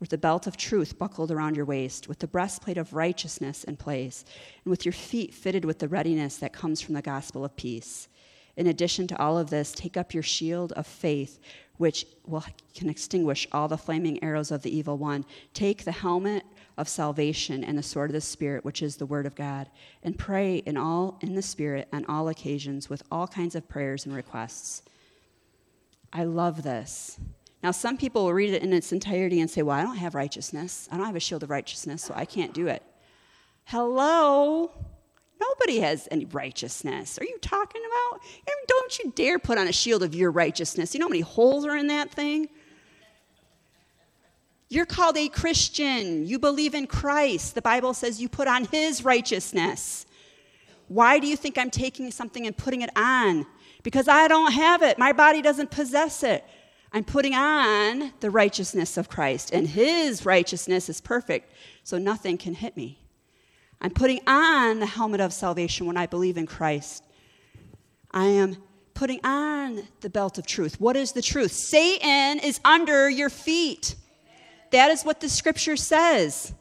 with the belt of truth buckled around your waist, with the breastplate of righteousness in place, and with your feet fitted with the readiness that comes from the gospel of peace. In addition to all of this, take up your shield of faith, which will, can extinguish all the flaming arrows of the evil one. Take the helmet of salvation and the sword of the Spirit, which is the word of God, and pray in all in the Spirit on all occasions with all kinds of prayers and requests. I love this. Now, some people will read it in its entirety and say, well, I don't have righteousness. I don't have a shield of righteousness, so I can't do it. Hello? Nobody has any righteousness. Are you talking about? Don't you dare put on a shield of your righteousness. You know how many holes are in that thing? You're called a Christian. You believe in Christ. The Bible says you put on his righteousness. Why do you think I'm taking something and putting it on? Because I don't have it. My body doesn't possess it. I'm putting on the righteousness of Christ, and his righteousness is perfect, so nothing can hit me. I'm putting on the helmet of salvation when I believe in Christ. I am putting on the belt of truth. What is the truth? Satan is under your feet. That is what the scripture says.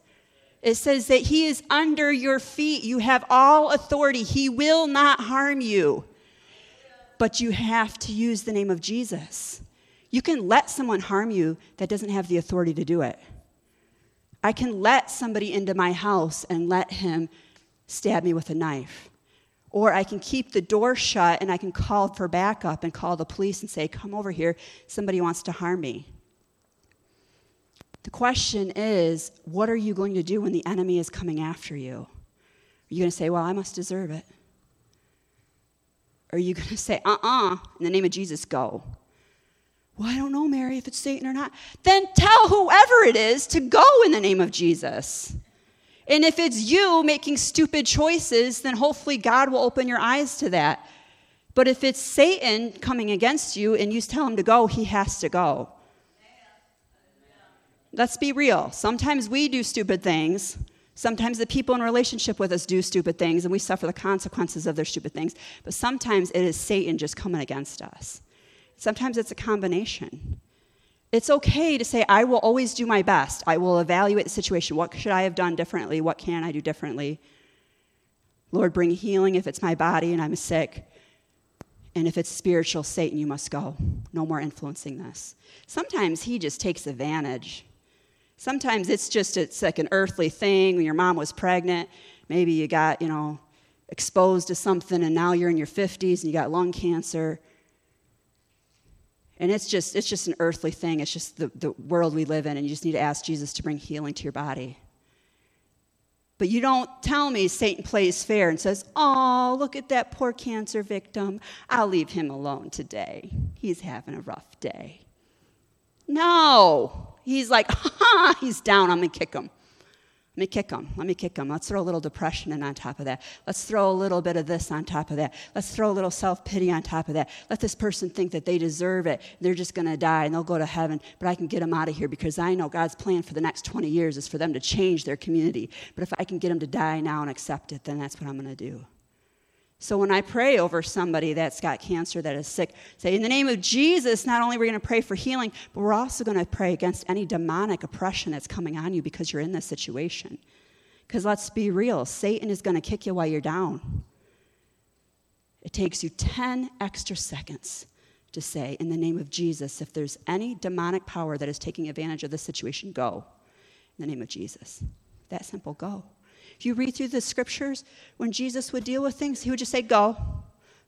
It says that he is under your feet. You have all authority. He will not harm you. But you have to use the name of Jesus. You can let someone harm you that doesn't have the authority to do it. I can let somebody into my house and let him stab me with a knife. Or I can keep the door shut and I can call for backup and call the police and say, come over here, somebody wants to harm me. The question is, what are you going to do when the enemy is coming after you? Are you going to say, well, I must deserve it? Or are you going to say, uh-uh, in the name of Jesus, go? Well, I don't know, Mary, if it's Satan or not. Then tell whoever it is to go in the name of Jesus. And if it's you making stupid choices, then hopefully God will open your eyes to that. But if it's Satan coming against you and you tell him to go, he has to go. Let's be real. Sometimes we do stupid things. Sometimes the people in relationship with us do stupid things, and we suffer the consequences of their stupid things. But sometimes it is Satan just coming against us. Sometimes it's a combination. It's okay to say, I will always do my best. I will evaluate the situation. What should I have done differently? What can I do differently? Lord, bring healing if it's my body and I'm sick. And if it's spiritual, Satan, you must go. No more influencing this. Sometimes he just takes advantage. Sometimes it's just it's like an earthly thing. When your mom was pregnant, maybe you got, you know, exposed to something, and now you're in your fifties and you got lung cancer. And it's just it's just an earthly thing. It's just the, the world we live in, and you just need to ask Jesus to bring healing to your body. But you don't tell me Satan plays fair and says, oh, look at that poor cancer victim. I'll leave him alone today. He's having a rough day. No. He's like, ha, he's down. I'm going to kick him. Let me kick him. Let me kick him. Let's throw a little depression in on top of that. Let's throw a little bit of this on top of that. Let's throw a little self-pity on top of that. Let this person think that they deserve it. They're just going to die, and they'll go to heaven, but I can get them out of here because I know God's plan for the next twenty years is for them to change their community. But if I can get them to die now and accept it, then that's what I'm going to do. So when I pray over somebody that's got cancer, that is sick, say, in the name of Jesus, not only are we going to pray for healing, but we're also going to pray against any demonic oppression that's coming on you because you're in this situation. Because let's be real, Satan is going to kick you while you're down. It takes you ten extra seconds to say, in the name of Jesus, if there's any demonic power that is taking advantage of this situation, go. In the name of Jesus. That simple, go. If you read through the scriptures, when Jesus would deal with things, he would just say, go,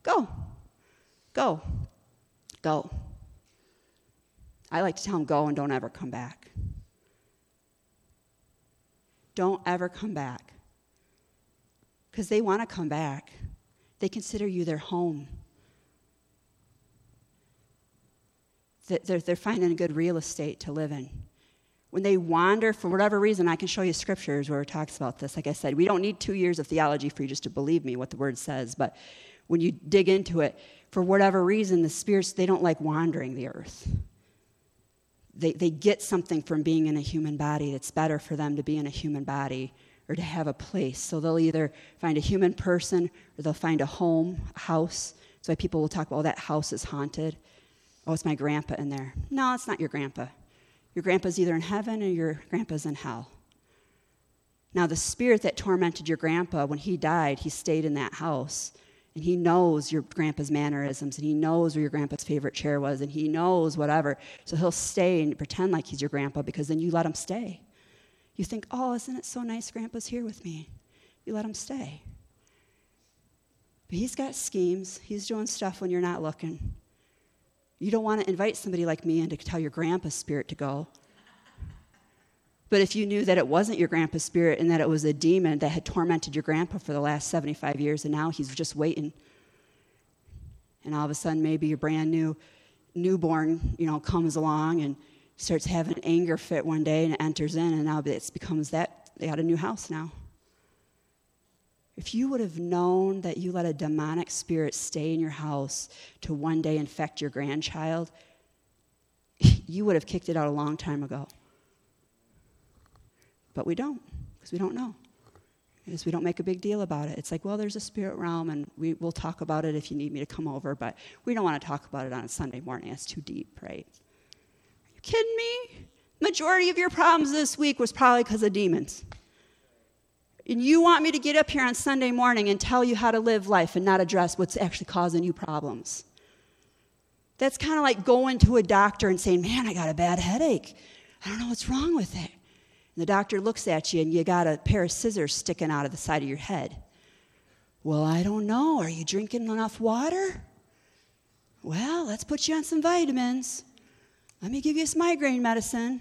go, go, go. I like to tell him, go and don't ever come back. Don't ever come back. Because they want to come back. They consider you their home. They're, they're finding good real estate to live in. When they wander, for whatever reason, I can show you scriptures where it talks about this. Like I said, we don't need two years of theology for you just to believe me what the word says. But when you dig into it, for whatever reason, the spirits, they don't like wandering the earth. They they get something from being in a human body. It's better for them to be in a human body or to have a place. So they'll either find a human person or they'll find a home, a house. That's why people will talk about, oh, that house is haunted. Oh, it's my grandpa in there. No, it's not your grandpa. Your grandpa's either in heaven or your grandpa's in hell. Now, the spirit that tormented your grandpa, when he died, he stayed in that house. And he knows your grandpa's mannerisms, and he knows where your grandpa's favorite chair was, and he knows whatever. So he'll stay and pretend like he's your grandpa because then you let him stay. You think, oh, isn't it so nice grandpa's here with me? You let him stay. But he's got schemes. He's doing stuff when you're not looking. You don't want to invite somebody like me in to tell your grandpa's spirit to go. But if you knew that it wasn't your grandpa's spirit and that it was a demon that had tormented your grandpa for the last seventy-five years and now he's just waiting, and all of a sudden maybe your brand new newborn, you know, comes along and starts having an anger fit one day and it enters in, and now it becomes that they got a new house now. If you would have known that you let a demonic spirit stay in your house to one day infect your grandchild, you would have kicked it out a long time ago. But we don't, because we don't know. Because we don't make a big deal about it. It's like, well, there's a spirit realm, and we, we'll talk about it if you need me to come over, but we don't want to talk about it on a Sunday morning. It's too deep, right? Are you kidding me? Majority of your problems this week was probably because of demons. And you want me to get up here on Sunday morning and tell you how to live life and not address what's actually causing you problems. That's kind of like going to a doctor and saying, man, I got a bad headache. I don't know what's wrong with it. And the doctor looks at you and you got a pair of scissors sticking out of the side of your head. Well, I don't know. Are you drinking enough water? Well, let's put you on some vitamins. Let me give you some migraine medicine.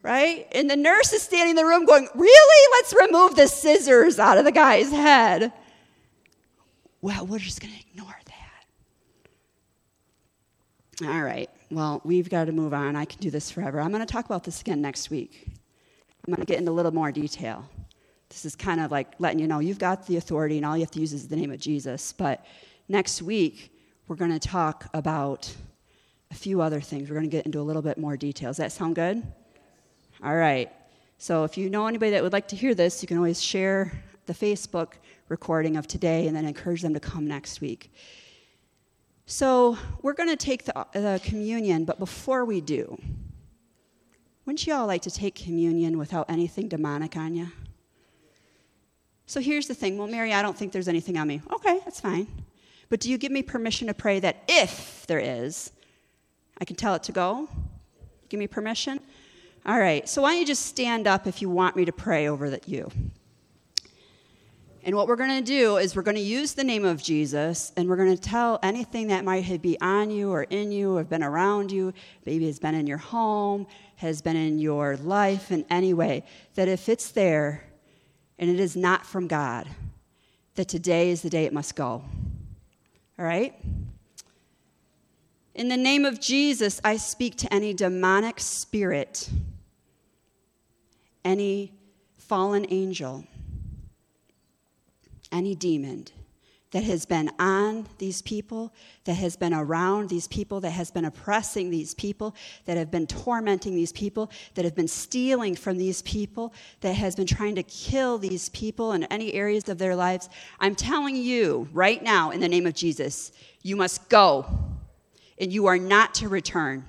Right? And the nurse is standing in the room going, really? Let's remove the scissors out of the guy's head. Well, we're just going to ignore that. All right. Well, we've got to move on. I can do this forever. I'm going to talk about this again next week. I'm going to get into a little more detail. This is kind of like letting you know you've got the authority and all you have to use is the name of Jesus. But next week, we're going to talk about a few other things. We're going to get into a little bit more detail. Does that sound good? All right, so if you know anybody that would like to hear this, you can always share the Facebook recording of today and then encourage them to come next week. So we're going to take the, the communion, but before we do, wouldn't you all like to take communion without anything demonic on you? So here's the thing. Well, Mary, I don't think there's anything on me. Okay, that's fine. But do you give me permission to pray that if there is, I can tell it to go? Give me permission? All right, so why don't you just stand up if you want me to pray over that you. And what we're going to do is we're going to use the name of Jesus, and we're going to tell anything that might be on you or in you or been around you, maybe has been in your home, has been in your life in any way, that if it's there and it is not from God, that today is the day it must go. All right? In the name of Jesus, I speak to any demonic spirit, any fallen angel, any demon that has been on these people, that has been around these people, that has been oppressing these people, that have been tormenting these people, that have been stealing from these people, that has been trying to kill these people in any areas of their lives. I'm telling you right now, in the name of Jesus, you must go, and you are not to return.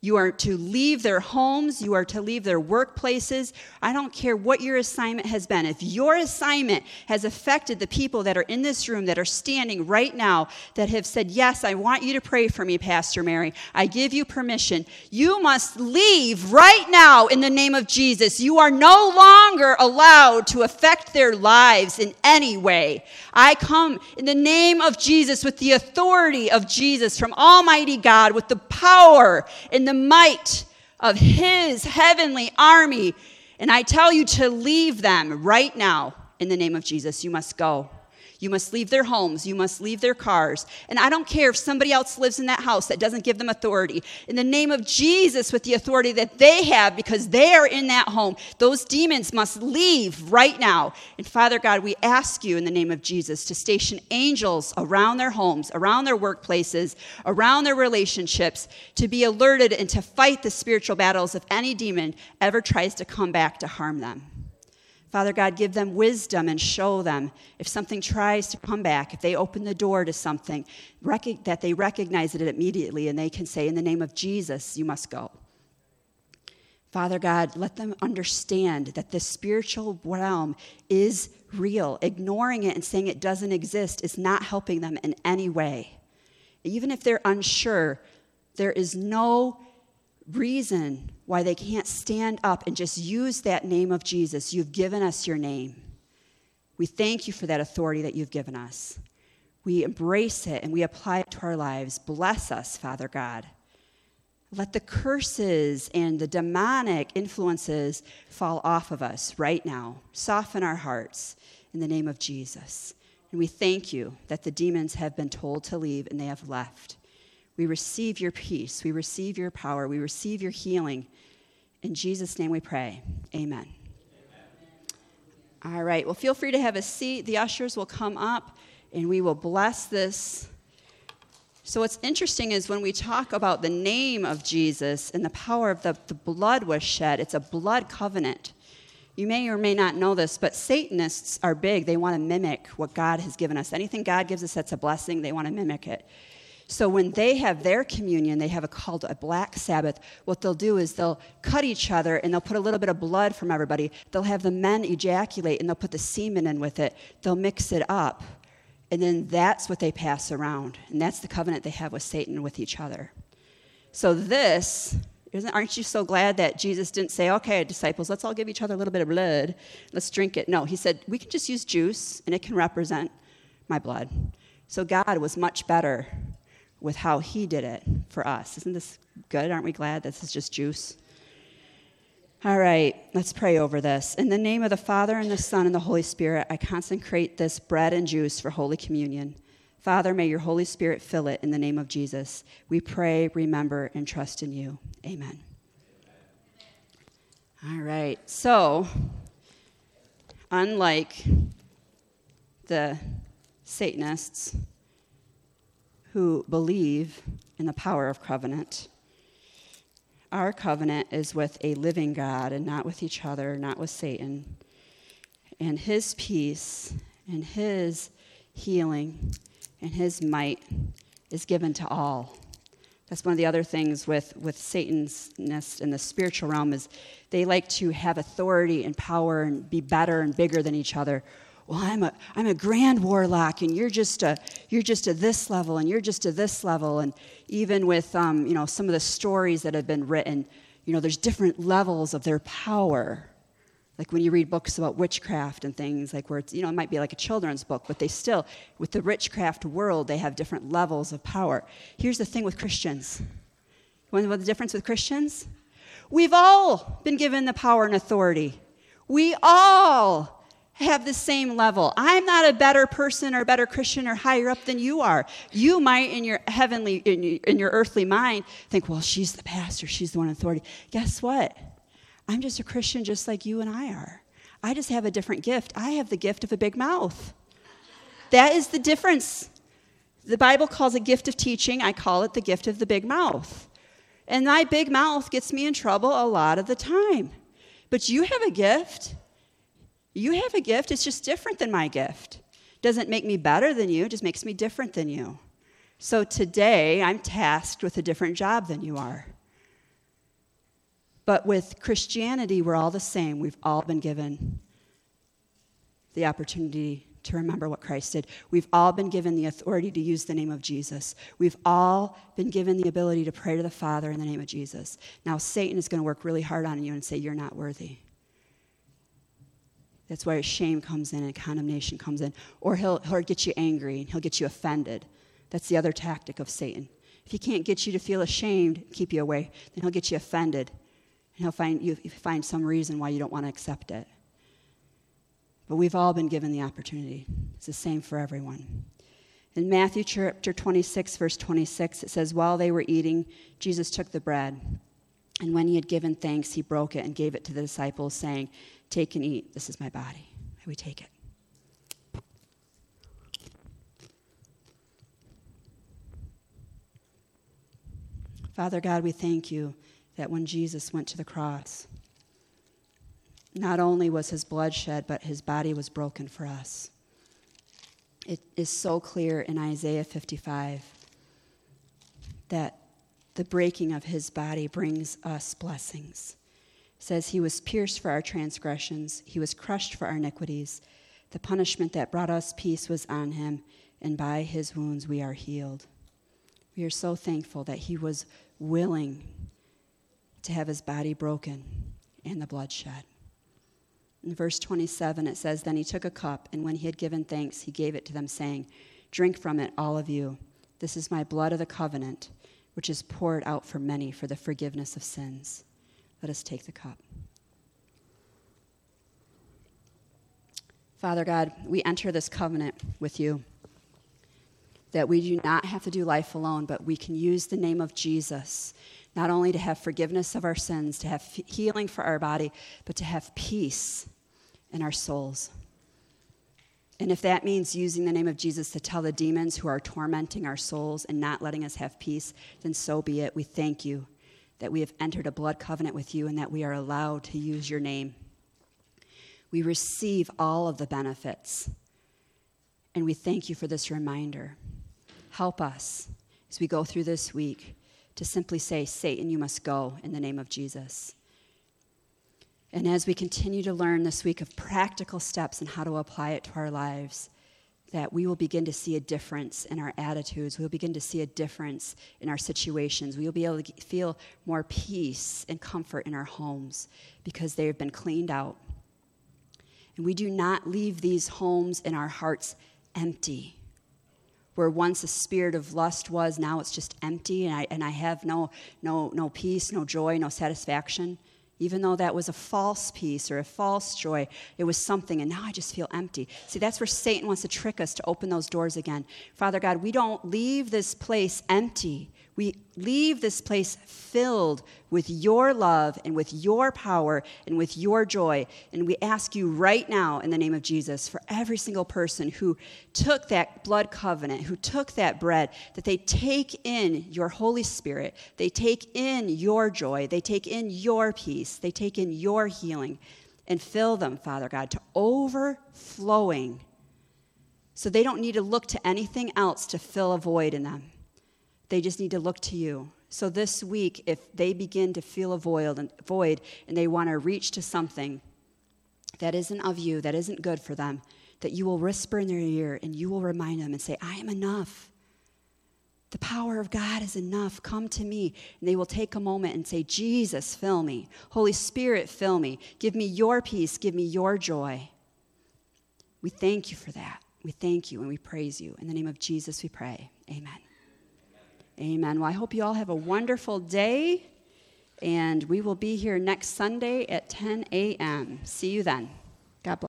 You are to leave their homes. You are to leave their workplaces. I don't care what your assignment has been. If your assignment has affected the people that are in this room, that are standing right now, that have said, yes, I want you to pray for me, Pastor Mary. I give you permission. You must leave right now in the name of Jesus. You are no longer allowed to affect their lives in any way. I come in the name of Jesus with the authority of Jesus from Almighty God, with the power and the might of his heavenly army. And I tell you to leave them right now in the name of Jesus. You must go. You must leave their homes. You must leave their cars. And I don't care if somebody else lives in that house that doesn't give them authority. In the name of Jesus, with the authority that they have because they are in that home, those demons must leave right now. And Father God, we ask you in the name of Jesus to station angels around their homes, around their workplaces, around their relationships, to be alerted and to fight the spiritual battles if any demon ever tries to come back to harm them. Father God, give them wisdom and show them if something tries to come back, if they open the door to something, rec- that they recognize it immediately and they can say, in the name of Jesus, you must go. Father God, let them understand that the spiritual realm is real. Ignoring it and saying it doesn't exist is not helping them in any way. Even if they're unsure, there is no reason why they can't stand up and just use that name of Jesus. You've given us your name. We thank you for that authority that you've given us. We embrace it and we apply it to our lives. Bless us, Father God. Let the curses and the demonic influences fall off of us right now. Soften our hearts in the name of Jesus. And we thank you that the demons have been told to leave and they have left. We receive your peace. We receive your power. We receive your healing. In Jesus' name we pray. Amen. Amen. All right. Well, feel free to have a seat. The ushers will come up, and we will bless this. So what's interesting is when we talk about the name of Jesus and the power of the, the blood was shed, it's a blood covenant. You may or may not know this, but Satanists are big. They want to mimic what God has given us. Anything God gives us that's a blessing, they want to mimic it. So when they have their communion, they have a called a Black Sabbath. What they'll do is they'll cut each other, and they'll put a little bit of blood from everybody. They'll have the men ejaculate, and they'll put the semen in with it. They'll mix it up, and then that's what they pass around, and that's the covenant they have with Satan with each other. So this, isn't, aren't you so glad that Jesus didn't say, okay, disciples, let's all give each other a little bit of blood. Let's drink it. No, he said, we can just use juice, and it can represent my blood. So God was much better with how he did it for us. Isn't this good? Aren't we glad this is just juice? All right, let's pray over this. In the name of the Father, and the Son, and the Holy Spirit, I consecrate this bread and juice for Holy Communion. Father, may your Holy Spirit fill it in the name of Jesus. We pray, remember, and trust in you. Amen. All right, so unlike the Satanists, who believe in the power of covenant, our covenant is with a living God and not with each other, not with Satan. And his peace and his healing and his might is given to all. That's one of the other things with, with Satan's nest in the spiritual realm is they like to have authority and power and be better and bigger than each other. Well, I'm a I'm a grand warlock, and you're just a you're just at this level and you're just at this level. And even with, um, you know, some of the stories that have been written, you know, there's different levels of their power. Like when you read books about witchcraft and things, like where it's, you know, it might be like a children's book, but they still, with the witchcraft world, they have different levels of power. Here's the thing with Christians. You want to know the difference with Christians? We've all been given the power and authority. We all have the same level. I'm not a better person or better Christian or higher up than you are. You might, in your heavenly, in your earthly mind, think, well, she's the pastor, she's the one in authority. Guess what? I'm just a Christian just like you and I are. I just have a different gift. I have the gift of a big mouth. That is the difference. The Bible calls it gift of teaching. I call it the gift of the big mouth. And my big mouth gets me in trouble a lot of the time. But you have a gift. You have a gift. It's just different than my gift. It doesn't make me better than you. It just makes me different than you. So today, I'm tasked with a different job than you are. But with Christianity, we're all the same. We've all been given the opportunity to remember what Christ did. We've all been given the authority to use the name of Jesus. We've all been given the ability to pray to the Father in the name of Jesus. Now, Satan is going to work really hard on you and say, you're not worthy. That's where shame comes in and condemnation comes in. Or he'll, he'll get you angry and he'll get you offended. That's the other tactic of Satan. If he can't get you to feel ashamed, keep you away, then he'll get you offended. And he'll find you find some reason why you don't want to accept it. But we've all been given the opportunity. It's the same for everyone. In Matthew chapter twenty-six, verse twenty-six, it says, while they were eating, Jesus took the bread. And when he had given thanks, he broke it and gave it to the disciples, saying, take and eat. This is my body. And we take it. Father God, we thank you that when Jesus went to the cross, not only was his blood shed, but his body was broken for us. It is so clear in Isaiah fifty-five that the breaking of his body brings us blessings. It says he was pierced for our transgressions, he was crushed for our iniquities. The punishment that brought us peace was on him, and by his wounds we are healed. We are so thankful that he was willing to have his body broken and the blood shed. In verse twenty-seven, it says, then he took a cup, and when he had given thanks, he gave it to them, saying, drink from it, all of you. This is my blood of the covenant, which is poured out for many for the forgiveness of sins. Let us take the cup. Father God, we enter this covenant with you, that we do not have to do life alone, but we can use the name of Jesus, not only to have forgiveness of our sins, to have healing for our body, but to have peace in our souls. And if that means using the name of Jesus to tell the demons who are tormenting our souls and not letting us have peace, then so be it. We thank you that we have entered a blood covenant with you and that we are allowed to use your name. We receive all of the benefits, and we thank you for this reminder. Help us as we go through this week to simply say, Satan, you must go in the name of Jesus. And as we continue to learn this week of practical steps and how to apply it to our lives, that we will begin to see a difference in our attitudes. We'll begin to see a difference in our situations. We'll be able to feel more peace and comfort in our homes because they have been cleaned out. And we do not leave these homes and our hearts empty. Where once a spirit of lust was, now it's just empty, and I and I have no no no peace, no joy, no satisfaction. Even though that was a false peace or a false joy, it was something, and now I just feel empty. See, that's where Satan wants to trick us to open those doors again. Father God, we don't leave this place empty. We leave this place filled with your love and with your power and with your joy. And we ask you right now in the name of Jesus for every single person who took that blood covenant, who took that bread, that they take in your Holy Spirit. They take in your joy. They take in your peace. They take in your healing and fill them, Father God, to overflowing so they don't need to look to anything else to fill a void in them. They just need to look to you. So this week, if they begin to feel a void and, void and they want to reach to something that isn't of you, that isn't good for them, that you will whisper in their ear and you will remind them and say, I am enough. The power of God is enough. Come to me. And they will take a moment and say, Jesus, fill me. Holy Spirit, fill me. Give me your peace. Give me your joy. We thank you for that. We thank you and we praise you. In the name of Jesus, we pray. Amen. Amen. Amen. Well, I hope you all have a wonderful day. And we will be here next Sunday at ten a.m. See you then.